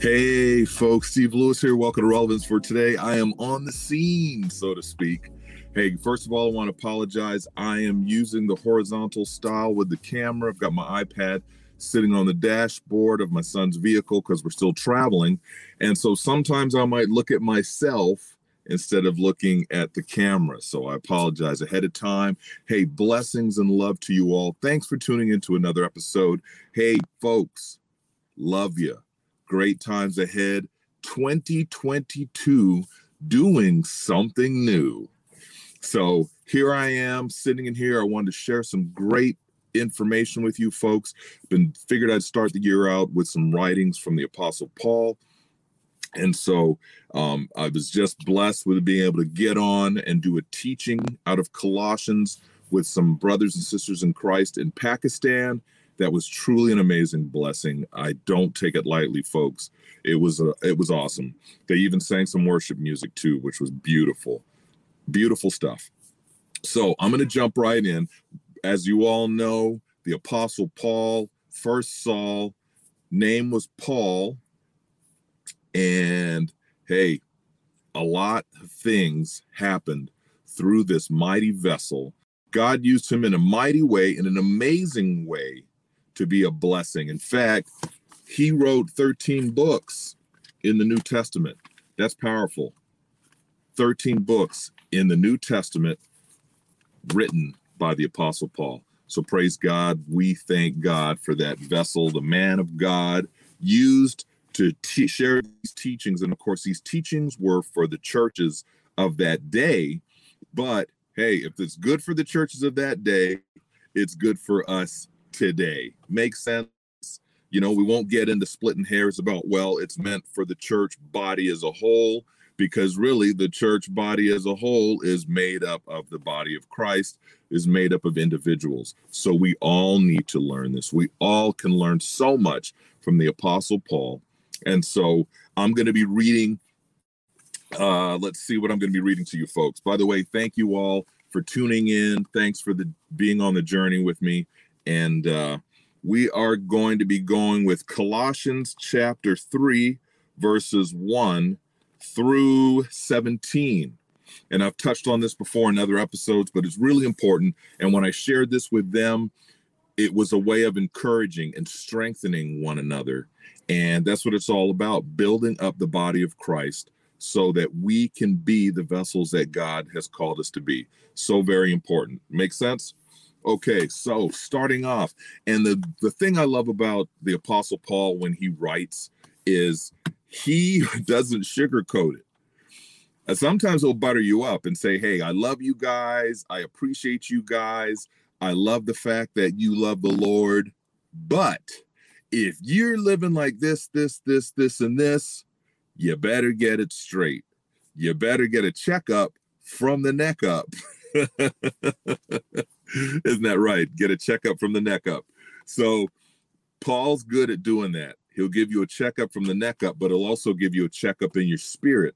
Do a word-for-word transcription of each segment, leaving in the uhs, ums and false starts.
Hey folks, Steve Lewis here. Welcome to Relevance for Today. I am on the scene, so to speak. Hey, first of all, I want to apologize. I am using the horizontal style with the camera. I've got my iPad sitting on the dashboard of my son's vehicle because we're still traveling. And so sometimes I might look at myself instead of looking at the camera. So I apologize ahead of time. Hey, blessings and love to you all. Thanks for tuning into another episode. Hey folks, love you. Great times ahead, twenty twenty-two, doing something new. So here I am sitting in here. I wanted to share some great information with you folks. Been figured I'd start the year out with some writings from the Apostle Paul. And so um, I was just blessed with being able to get on and do a teaching out of Colossians with some brothers and sisters in Christ in Pakistan. That was truly an amazing blessing. I don't take it lightly, folks. It was a, it was awesome. They even sang some worship music too, which was beautiful, beautiful stuff. So I'm going to jump right in. As you all know, the Apostle Paul, first Saul, name was Paul. And hey, a lot of things happened through this mighty vessel. God used him in a mighty way, in an amazing way, to be a blessing. In fact, he wrote thirteen books in the New Testament. That's powerful. thirteen books in the New Testament written by the Apostle Paul. So praise God. We thank God for that vessel, the man of God, used to te- share these teachings. And of course, these teachings were for the churches of that day. But hey, if it's good for the churches of that day, it's good for us today. Makes sense. You know, we won't get into splitting hairs about, well, it's meant for the church body as a whole, because really the church body as a whole is made up of the body of Christ, is made up of individuals. So we all need to learn this. We all can learn so much from the Apostle Paul. And so I'm going to be reading. Uh, let's see what I'm going to be reading to you folks. By the way, thank you all for tuning in. Thanks for the being on the journey with me. And uh, we are going to be going with Colossians chapter three, verses one through seventeen. And I've touched on this before in other episodes, but it's really important. And when I shared this with them, it was a way of encouraging and strengthening one another. And that's what it's all about, building up the body of Christ so that we can be the vessels that God has called us to be. So very important. Make sense? Okay, so starting off, and the, the thing I love about the Apostle Paul when he writes is he doesn't sugarcoat it. And sometimes he'll butter you up and say, hey, I love you guys. I appreciate you guys. I love the fact that you love the Lord. But if you're living like this, this, this, this, and this, you better get it straight. You better get a checkup from the neck up. Isn't that right? Get a checkup from the neck up. So Paul's good at doing that. He'll give you a checkup from the neck up, but he'll also give you a checkup in your spirit.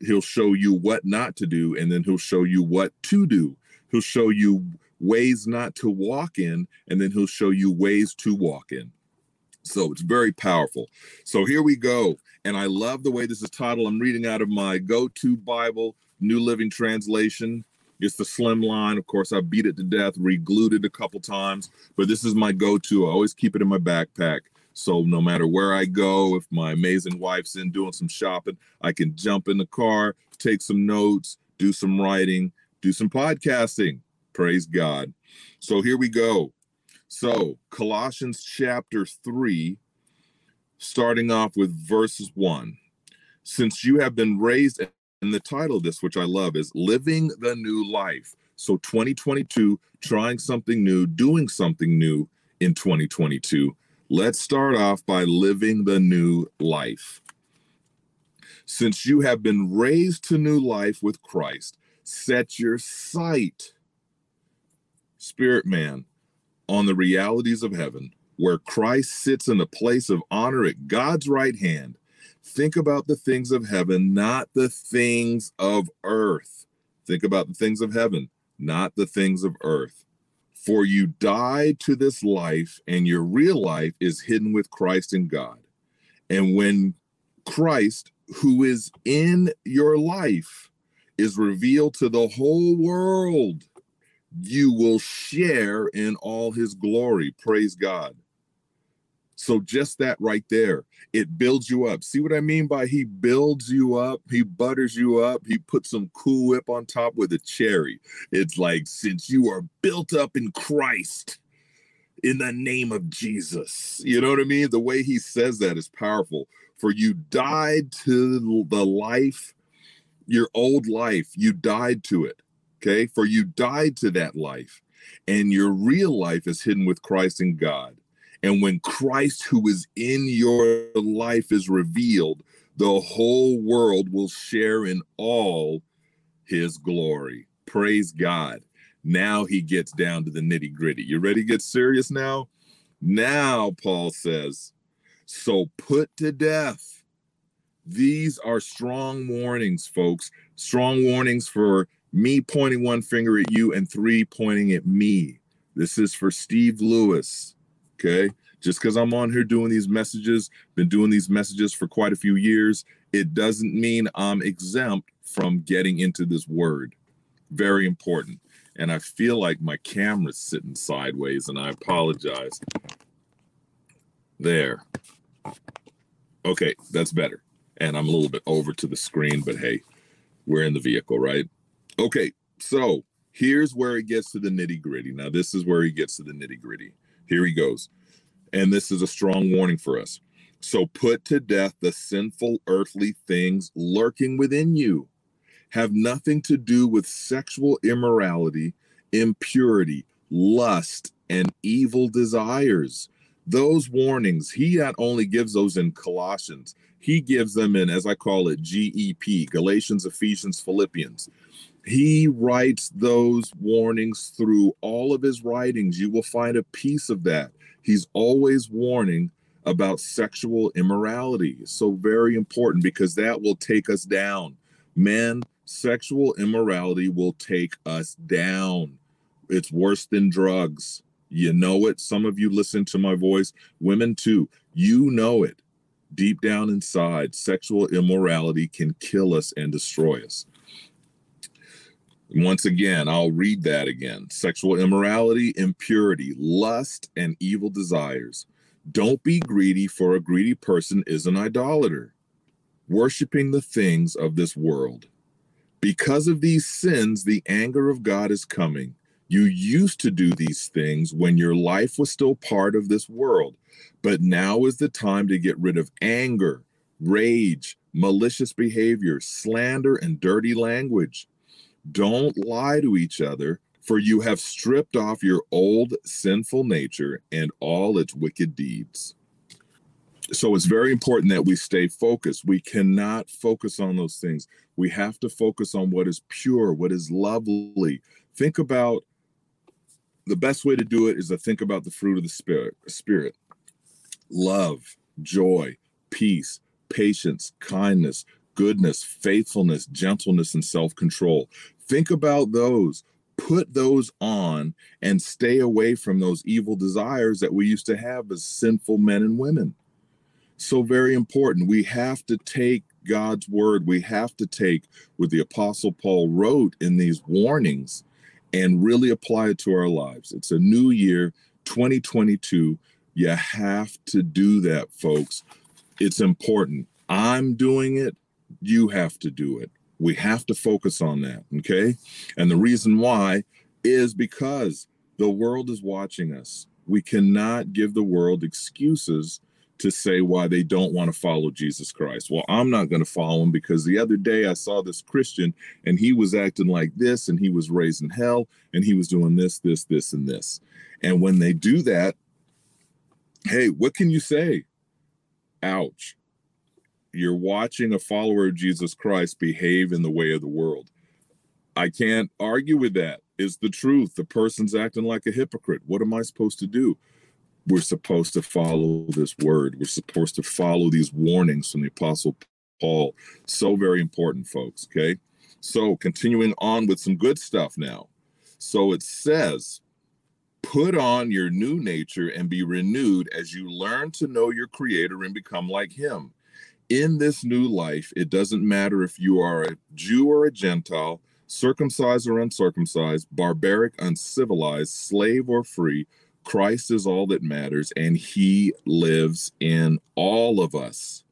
He'll show you what not to do, and then he'll show you what to do. He'll show you ways not to walk in, and then he'll show you ways to walk in. So it's very powerful. So here we go. And I love the way this is titled. I'm reading out of my go-to Bible, New Living Translation. It's the slim line. Of course, I beat it to death, re-glued it a couple times, but this is my go-to. I always keep it in my backpack. So no matter where I go, if my amazing wife's in doing some shopping, I can jump in the car, take some notes, do some writing, do some podcasting. Praise God. So here we go. So Colossians chapter three, starting off with verses one. Since you have been raised... And the title of this, which I love, is Living the New Life. So twenty twenty-two, trying something new, doing something new in twenty twenty-two. Let's start off by living the new life. Since you have been raised to new life with Christ, set your sight, spirit man, on the realities of heaven, where Christ sits in a place of honor at God's right hand. Think about the things of heaven, not the things of earth. Think about the things of heaven, not the things of earth. For you died to this life, and your real life is hidden with Christ in God. And when Christ, who is in your life, is revealed to the whole world, you will share in all his glory. Praise God. So just that right there, it builds you up. See what I mean by he builds you up, he butters you up, he puts some Cool Whip on top with a cherry. It's like, since you are built up in Christ, in the name of Jesus. You know what I mean? The way he says that is powerful. For you died to the life, your old life, you died to it, okay? For you died to that life, and your real life is hidden with Christ in God. And when Christ, who is in your life, is revealed, the whole world will share in all his glory. Praise God. Now he gets down to the nitty gritty. You ready to get serious now? Now, Paul says, so put to death. These are strong warnings, folks. Strong warnings for me pointing one finger at you and three pointing at me. This is for Steve Lewis. Okay, just because I'm on here doing these messages, been doing these messages for quite a few years, it doesn't mean I'm exempt from getting into this word. Very important. And I feel like my camera's sitting sideways, and I apologize. There. Okay, that's better. And I'm a little bit over to the screen, but hey, we're in the vehicle, right? Okay, so here's where it gets to the nitty-gritty. Now, this is where it gets to the nitty-gritty. Here he goes. And this is a strong warning for us. So put to death the sinful earthly things lurking within you. Have nothing to do with sexual immorality, impurity, lust, and evil desires. Those warnings, he not only gives those in Colossians, he gives them in, as I call it, G E P, Galatians, Ephesians, Philippians. He writes those warnings through all of his writings. You will find a piece of that. He's always warning about sexual immorality. So very important, because that will take us down. Men, sexual immorality will take us down. It's worse than drugs. You know it. Some of you listen to my voice. Women too. You know it. Deep down inside, sexual immorality can kill us and destroy us. Once again, I'll read that again. Sexual immorality, impurity, lust, and evil desires. Don't be greedy, for a greedy person is an idolater, worshiping the things of this world. Because of these sins, the anger of God is coming. You used to do these things when your life was still part of this world, but now is the time to get rid of anger, rage, malicious behavior, slander, and dirty language. Don't lie to each other, for you have stripped off your old sinful nature and all its wicked deeds. So it's very important that we stay focused. We cannot focus on those things. We have to focus on what is pure, what is lovely. Think about, the best way to do it is to think about the fruit of the Spirit. Spirit. Love, joy, peace, patience, kindness, goodness, faithfulness, gentleness, and self-control. Think about those, put those on, and stay away from those evil desires that we used to have as sinful men and women. So very important. We have to take God's word. We have to take what the Apostle Paul wrote in these warnings and really apply it to our lives. It's a new year, twenty twenty-two. You have to do that, folks. It's important. I'm doing it. You have to do it. We have to focus on that, okay? And the reason why is because the world is watching us. We cannot give the world excuses to say why they don't want to follow Jesus Christ. Well, I'm not going to follow him because the other day I saw this Christian and he was acting like this, and he was raised in hell, and he was doing this, this, this, and this. And when they do that, hey, what can you say? Ouch. You're watching a follower of Jesus Christ behave in the way of the world. I can't argue with that. It's the truth. The person's acting like a hypocrite. What am I supposed to do? We're supposed to follow this word. We're supposed to follow these warnings from the Apostle Paul. So very important, folks. Okay. So continuing on with some good stuff now. So it says, put on your new nature and be renewed as you learn to know your Creator and become like Him. In this new life, it doesn't matter if you are a Jew or a Gentile, circumcised or uncircumcised, barbaric, uncivilized, slave or free, Christ is all that matters, and He lives in all of us.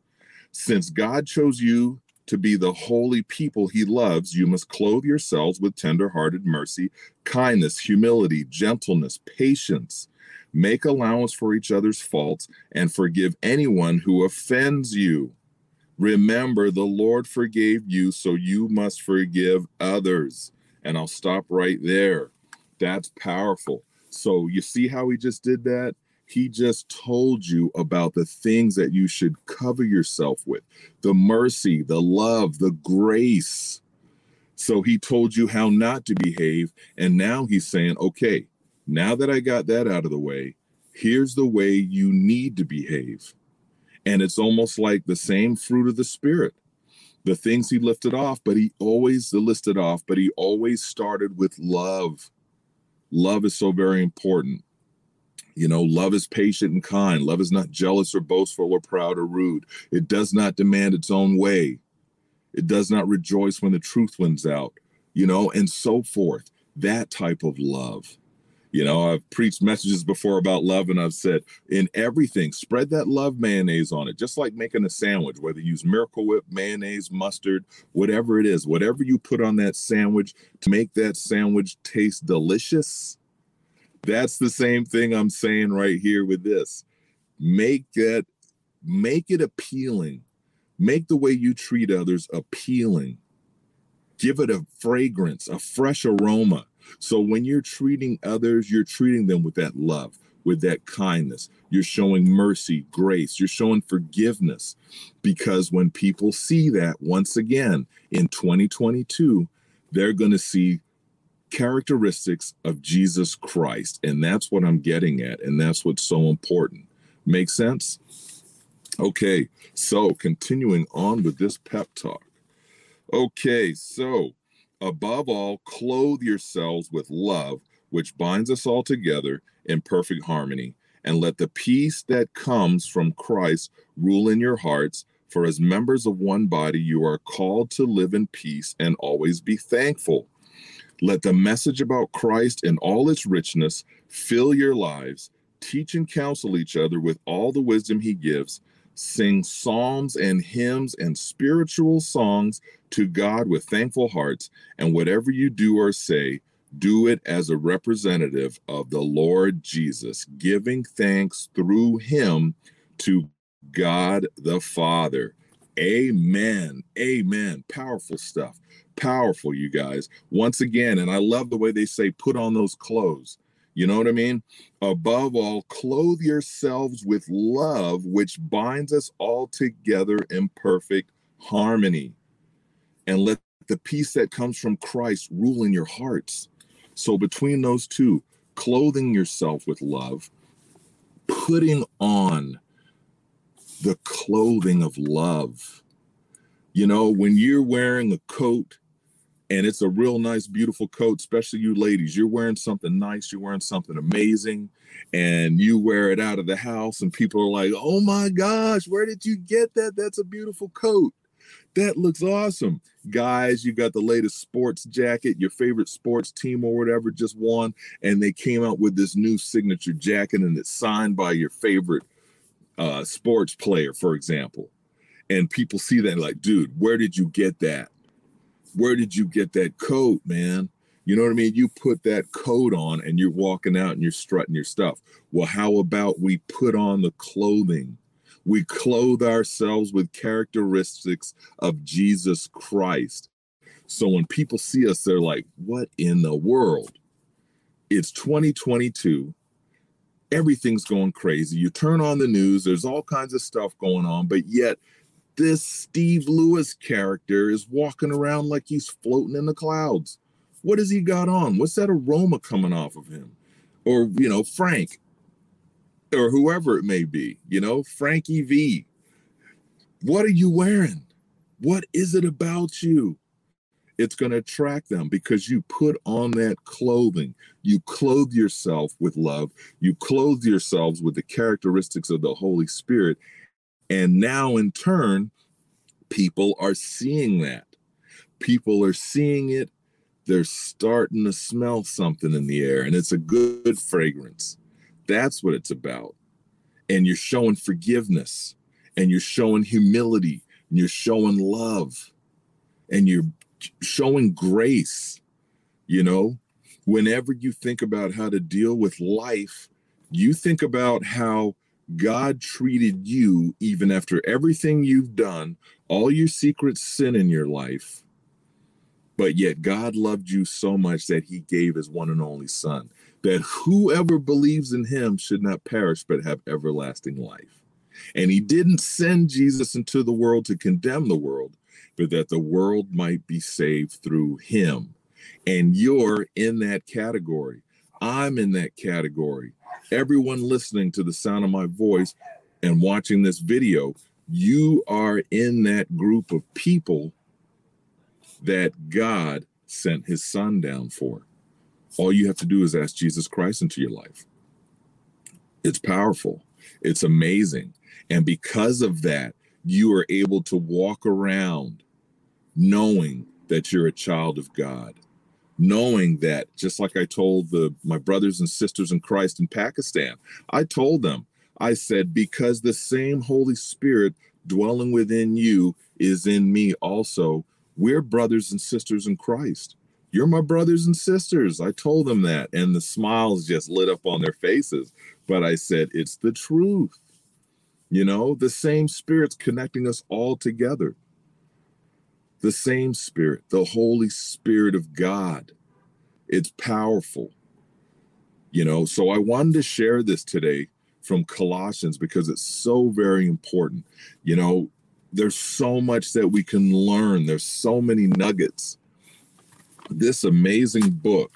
Since God chose you to be the holy people He loves, you must clothe yourselves with tender-hearted mercy, kindness, humility, gentleness, patience. Make allowance for each other's faults and forgive anyone who offends you. Remember, the Lord forgave you, so you must forgive others. And I'll stop right there. That's powerful. So you see how He just did that? He just told you about the things that you should cover yourself with, the mercy, the love, the grace. So He told you how not to behave. And now He's saying, okay, now that I got that out of the way, here's the way you need to behave. And it's almost like the same fruit of the Spirit, the things he lifted off, but he always listed off, but he always started with love. Love is so very important. You know, love is patient and kind. Love is not jealous or boastful or proud or rude. It does not demand its own way. It does not rejoice when the truth wins out, you know, and so forth. That type of love. You know, I've preached messages before about love, and I've said, in everything, spread that love mayonnaise on it, just like making a sandwich, whether you use Miracle Whip, mayonnaise, mustard, whatever it is, whatever you put on that sandwich to make that sandwich taste delicious. That's the same thing I'm saying right here with this. Make it, make it appealing. Make the way you treat others appealing. Give it a fragrance, a fresh aroma. So when you're treating others, you're treating them with that love, with that kindness. You're showing mercy, grace. You're showing forgiveness. Because when people see that, once again, in twenty twenty-two, they're going to see characteristics of Jesus Christ. And that's what I'm getting at. And that's what's so important. Make sense? Okay, so continuing on with this pep talk. Okay, so... above all, clothe yourselves with love, which binds us all together in perfect harmony. And let the peace that comes from Christ rule in your hearts. For as members of one body, you are called to live in peace and always be thankful. Let the message about Christ in all its richness fill your lives. Teach and counsel each other with all the wisdom he gives. Sing psalms and hymns and spiritual songs to God with thankful hearts, and whatever you do or say, do it as a representative of the Lord Jesus, giving thanks through him to God the Father. Amen. Amen. Powerful stuff. Powerful, you guys. Once again, and I love the way they say, put on those clothes. You know what I mean? Above all, clothe yourselves with love, which binds us all together in perfect harmony. And let the peace that comes from Christ rule in your hearts. So between those two, clothing yourself with love, putting on the clothing of love. You know, when you're wearing a coat, and it's a real nice, beautiful coat, especially you ladies. You're wearing something nice. You're wearing something amazing. And you wear it out of the house. And people are like, oh, my gosh, where did you get that? That's a beautiful coat. That looks awesome. Guys, you got the latest sports jacket, your favorite sports team or whatever just won. And they came out with this new signature jacket. And it's signed by your favorite uh, sports player, for example. And people see that and like, dude, where did you get that? Where did you get that coat, man? You know what I mean? You put that coat on and you're walking out and you're strutting your stuff. Well, how about we put on the clothing? We clothe ourselves with characteristics of Jesus Christ. So when people see us, they're like, what in the world? It's twenty twenty-two. everything's going crazy. You turn on the news, there's all kinds of stuff going on, but yet this Steve Lewis character is walking around like he's floating in the clouds. What has he got on? What's that aroma coming off of him? Or, you know, Frank, or whoever it may be, you know, Frankie V. What are you wearing? What is it about you? It's going to attract them because you put on that clothing. You clothe yourself with love. You clothe yourselves with the characteristics of the Holy Spirit. And now in turn, people are seeing that. People are seeing it. They're starting to smell something in the air, and it's a good fragrance. That's what it's about. And you're showing forgiveness, and you're showing humility, and you're showing love, and you're showing grace. You know, whenever you think about how to deal with life, you think about how God treated you even after everything you've done, all your secret sin in your life. But yet God loved you so much that he gave his one and only son, that whoever believes in him should not perish, but have everlasting life. And he didn't send Jesus into the world to condemn the world, but that the world might be saved through him. And you're in that category. I'm in that category. Everyone listening to the sound of my voice and watching this video, you are in that group of people that God sent his son down for. All you have to do is ask Jesus Christ into your life. It's powerful. It's amazing. And because of that, you are able to walk around knowing that you're a child of God, knowing that, just like I told the, my brothers and sisters in Christ in Pakistan, I told them, I said, because the same Holy Spirit dwelling within you is in me also. We're brothers and sisters in Christ. You're my brothers and sisters. I told them that, and the smiles just lit up on their faces. But I said, it's the truth. You know, the same Spirit's connecting us all together. The same Spirit, the Holy Spirit of God. It's powerful. You know, so I wanted to share this today from Colossians because it's so very important. You know, there's so much that we can learn. There's so many nuggets. This amazing book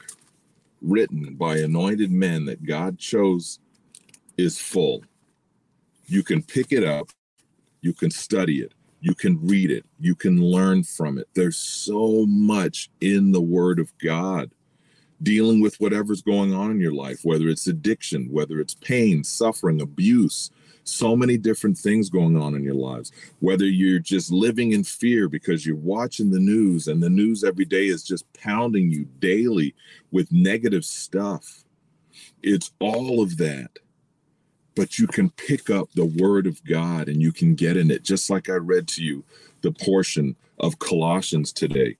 written by anointed men that God chose is full. You can pick it up. You can study it. You can read it. You can learn from it. There's so much in the Word of God dealing with whatever's going on in your life, whether it's addiction, whether it's pain, suffering, abuse, so many different things going on in your lives, whether you're just living in fear because you're watching the news and the news every day is just pounding you daily with negative stuff. It's all of that. But you can pick up the Word of God and you can get in it. Just like I read to you the portion of Colossians today,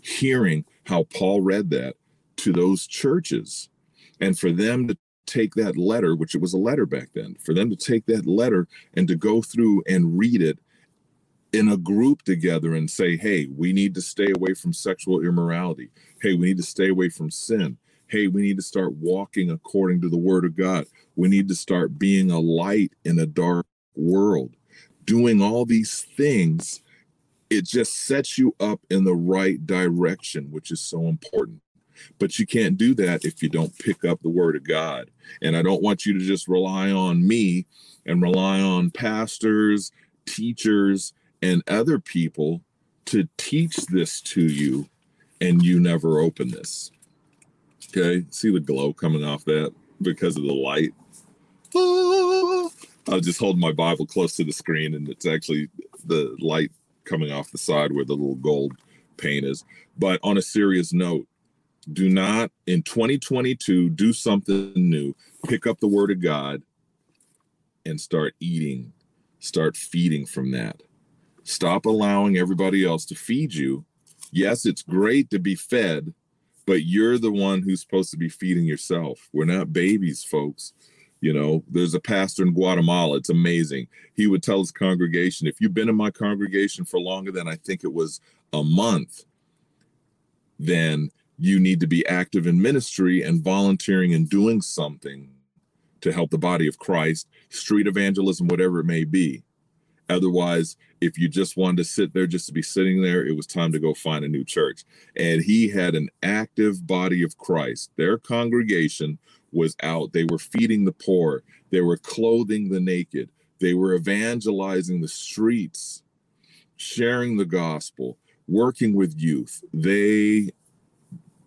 hearing how Paul read that to those churches and for them to take that letter, which it was a letter back then, for them to take that letter and to go through and read it in a group together and say, hey, we need to stay away from sexual immorality. Hey, we need to stay away from sin. Hey, we need to start walking according to the Word of God. We need to start being a light in a dark world. Doing all these things, it just sets you up in the right direction, which is so important. But you can't do that if you don't pick up the Word of God. And I don't want you to just rely on me and rely on pastors, teachers, and other people to teach this to you, and you never open this. Okay, see the glow coming off that because of the light. Ah! I was just holding my Bible close to the screen, and it's actually the light coming off the side where the little gold paint is. But on a serious note, do not, in twenty twenty-two, do something new. Pick up the Word of God and start eating. Start feeding from that. Stop allowing everybody else to feed you. Yes, it's great to be fed, but you're the one who's supposed to be feeding yourself. We're not babies, folks. You know, there's a pastor in Guatemala. It's amazing. He would tell his congregation, if you've been in my congregation for longer than I think it was a month, then you need to be active in ministry and volunteering and doing something to help the body of Christ, street evangelism, whatever it may be. Otherwise, if you just wanted to sit there just to be sitting there, it was time to go find a new church. And he had an active body of Christ. Their congregation was out. They were feeding the poor. They were clothing the naked. They were evangelizing the streets, sharing the gospel, working with youth. They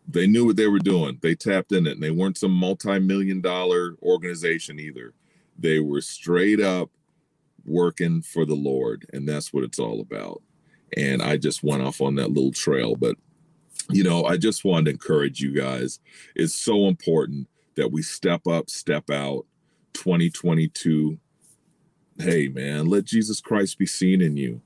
they knew what they were doing. They tapped in it, and they weren't some multi-million dollar organization either. They were straight up working for the Lord, and that's what it's all about. And I just went off on that little trail, but you know, I just wanted to encourage you guys. It's so important that we step up, step out. Twenty twenty-two, hey man, let Jesus Christ be seen in you.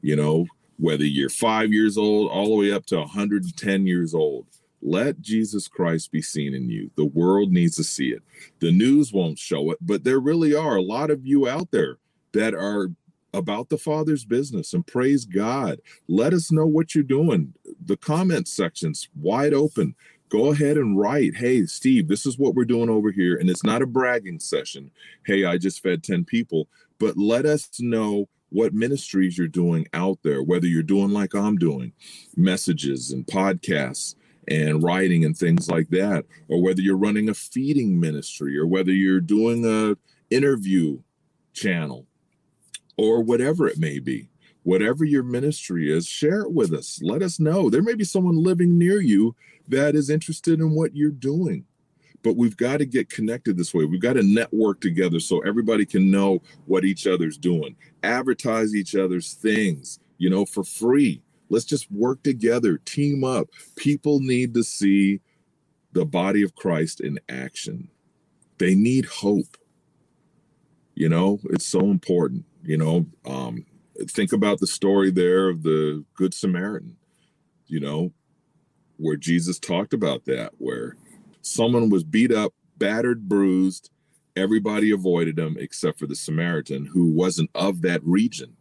You know, whether you're five years old all the way up to one hundred ten years old, let Jesus Christ be seen in you. The world needs to see it. The news won't show it, but there really are a lot of you out there that are about the Father's business, and praise God. Let us know what you're doing. The comment section's wide open. Go ahead and write, hey, Steve, this is what we're doing over here. And it's not a bragging session. Hey, I just fed ten people, but let us know what ministries you're doing out there, whether you're doing like I'm doing, messages and podcasts and writing and things like that, or whether you're running a feeding ministry, or whether you're doing a interview channel, or whatever it may be. Whatever your ministry is, share it with us. Let us know. There may be someone living near you that is interested in what you're doing. But we've got to get connected this way. We've got to network together so everybody can know what each other's doing. Advertise each other's things, you know, for free. Let's just work together, team up. People need to see the body of Christ in action. They need hope. You know, it's so important. You know, um, think about the story there of the Good Samaritan, you know, where Jesus talked about that, where someone was beat up, battered, bruised. Everybody avoided him except for the Samaritan, who wasn't of that region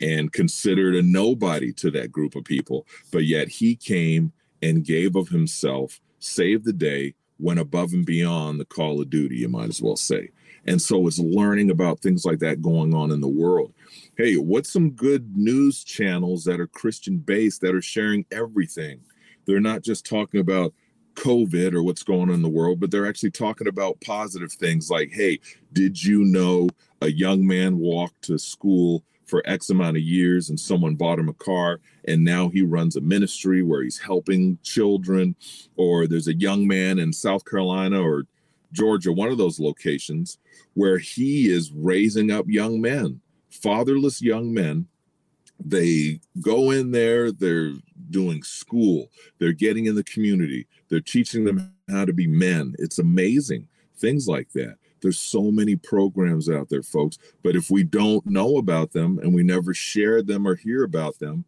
and considered a nobody to that group of people. But yet he came and gave of himself, saved the day, went above and beyond the call of duty, you might as well say. And so it's learning about things like that going on in the world. Hey, what's some good news channels that are Christian-based that are sharing everything? They're not just talking about COVID or what's going on in the world, but they're actually talking about positive things like, hey, did you know a young man walked to school for X amount of years and someone bought him a car and now he runs a ministry where he's helping children? Or there's a young man in South Carolina or Georgia, one of those locations, where he is raising up young men, fatherless young men. They go in there, they're doing school, they're getting in the community, they're teaching them how to be men. It's amazing, things like that. There's so many programs out there, folks, but if we don't know about them and we never share them or hear about them,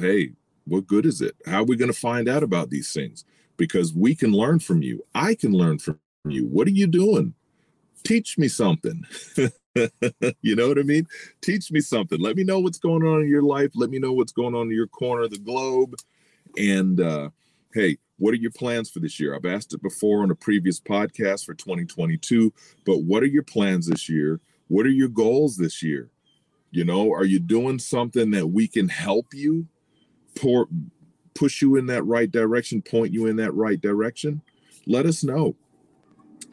hey, what good is it? How are we going to find out about these things? Because we can learn from you. I can learn from you. What are you doing? Teach me something. You know what I mean? Teach me something. Let me know what's going on in your life. Let me know what's going on in your corner of the globe. And uh, hey, what are your plans for this year? I've asked it before on a previous podcast for twenty twenty-two, but what are your plans this year? What are your goals this year? You know, are you doing something that we can help you pour, push you in that right direction, point you in that right direction? Let us know.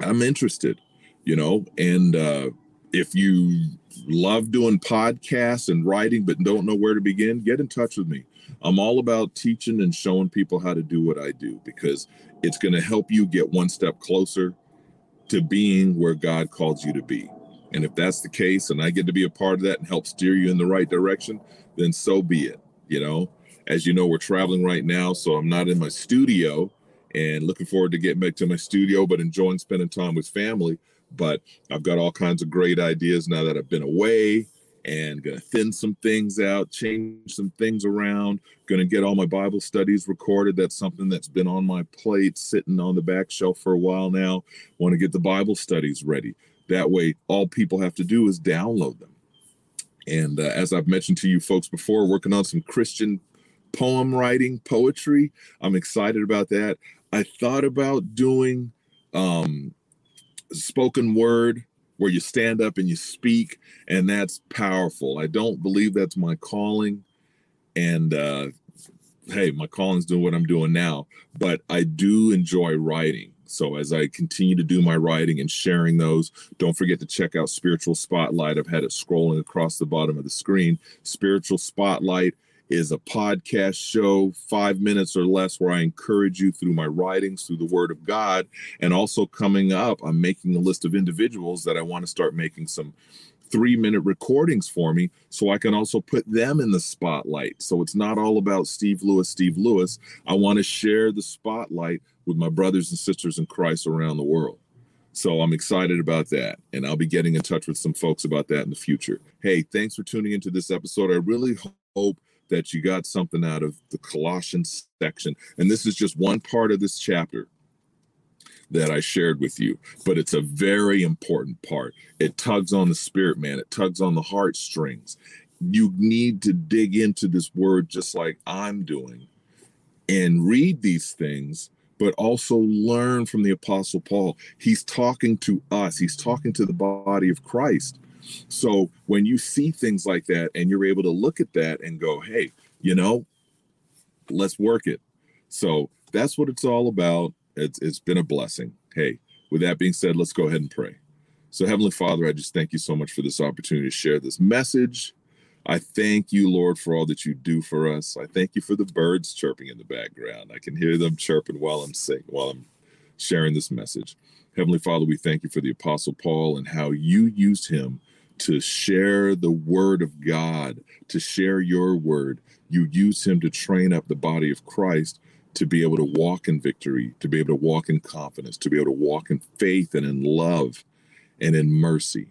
I'm interested, you know, and uh, if you love doing podcasts and writing but don't know where to begin, get in touch with me. I'm all about teaching and showing people how to do what I do, because it's going to help you get one step closer to being where God calls you to be. And if that's the case and I get to be a part of that and help steer you in the right direction, then so be it, you know. As you know, we're traveling right now, so I'm not in my studio, and looking forward to getting back to my studio, but enjoying spending time with family. But I've got all kinds of great ideas now that I've been away, and going to thin some things out, change some things around, going to get all my Bible studies recorded. That's something that's been on my plate, sitting on the back shelf for a while now. Want to get the Bible studies ready. That way, all people have to do is download them. And uh, as I've mentioned to you folks before, working on some Christian poem writing, poetry. I'm excited about that. I thought about doing um spoken word where you stand up and you speak, and that's powerful. I don't believe that's my calling, and uh, hey, my calling's doing what I'm doing now, but I do enjoy writing. So as I continue to do my writing and sharing those, don't forget to check out Spiritual Spotlight. I've had it scrolling across the bottom of the screen. Spiritual Spotlight is a podcast show, five minutes or less, where I encourage you through my writings, through the Word of God. And also coming up, I'm making a list of individuals that I want to start making some three-minute recordings for me so I can also put them in the spotlight. So it's not all about Steve Lewis, Steve Lewis. I want to share the spotlight with my brothers and sisters in Christ around the world. So I'm excited about that, and I'll be getting in touch with some folks about that in the future. Hey, thanks for tuning into this episode. I really hope that you got something out of the Colossians section. And this is just one part of this chapter that I shared with you, but it's a very important part. It tugs on the spirit, man. It tugs on the heartstrings. You need to dig into this word just like I'm doing and read these things, but also learn from the Apostle Paul. He's talking to us. He's talking to the body of Christ. So when you see things like that and you're able to look at that and go, hey, you know, let's work it. So that's what it's all about. It's, it's been a blessing. Hey, with that being said, let's go ahead and pray. So Heavenly Father, I just thank you so much for this opportunity to share this message. I thank you, Lord, for all that you do for us. I thank you for the birds chirping in the background. I can hear them chirping while I'm singing, while I'm sharing this message. Heavenly Father, we thank you for the Apostle Paul and how you used him to share the word of God, to share your word. You use him to train up the body of Christ to be able to walk in victory, to be able to walk in confidence, to be able to walk in faith and in love and in mercy.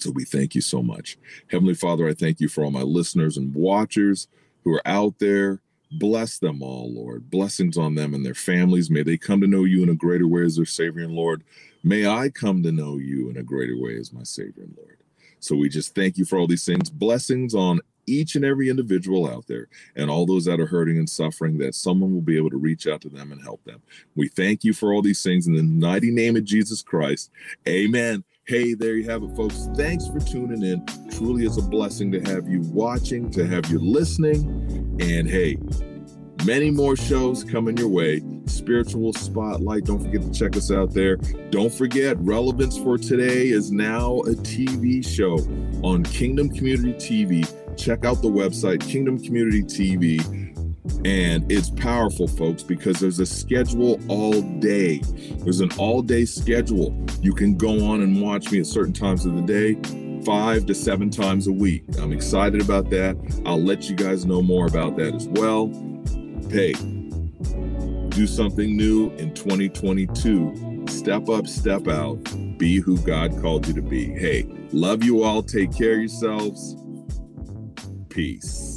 So we thank you so much. Heavenly Father, I thank you for all my listeners and watchers who are out there. Bless them all, Lord. Blessings on them and their families. May they come to know you in a greater way as their Savior and Lord. May I come to know you in a greater way as my Savior and Lord. So we just thank you for all these things. Blessings on each and every individual out there and all those that are hurting and suffering, that someone will be able to reach out to them and help them. We thank you for all these things in the mighty name of Jesus Christ. Amen. Hey, there you have it, folks. Thanks for tuning in. Truly is a blessing to have you watching, to have you listening. And hey, many more shows coming your way. Spiritual Spotlight. Don't forget to check us out there. Don't forget, Relevance for Today is now a T V show on Kingdom Community T V. Check out the website, Kingdom Community T V. And it's powerful, folks, because there's a schedule all day. There's an all-day schedule. You can go on and watch me at certain times of the day, five to seven times a week. I'm excited about that. I'll let you guys know more about that as well. Hey, do something new in twenty twenty-two. Step up, step out. Be who God called you to be. Hey, love you all. Take care of yourselves. Peace.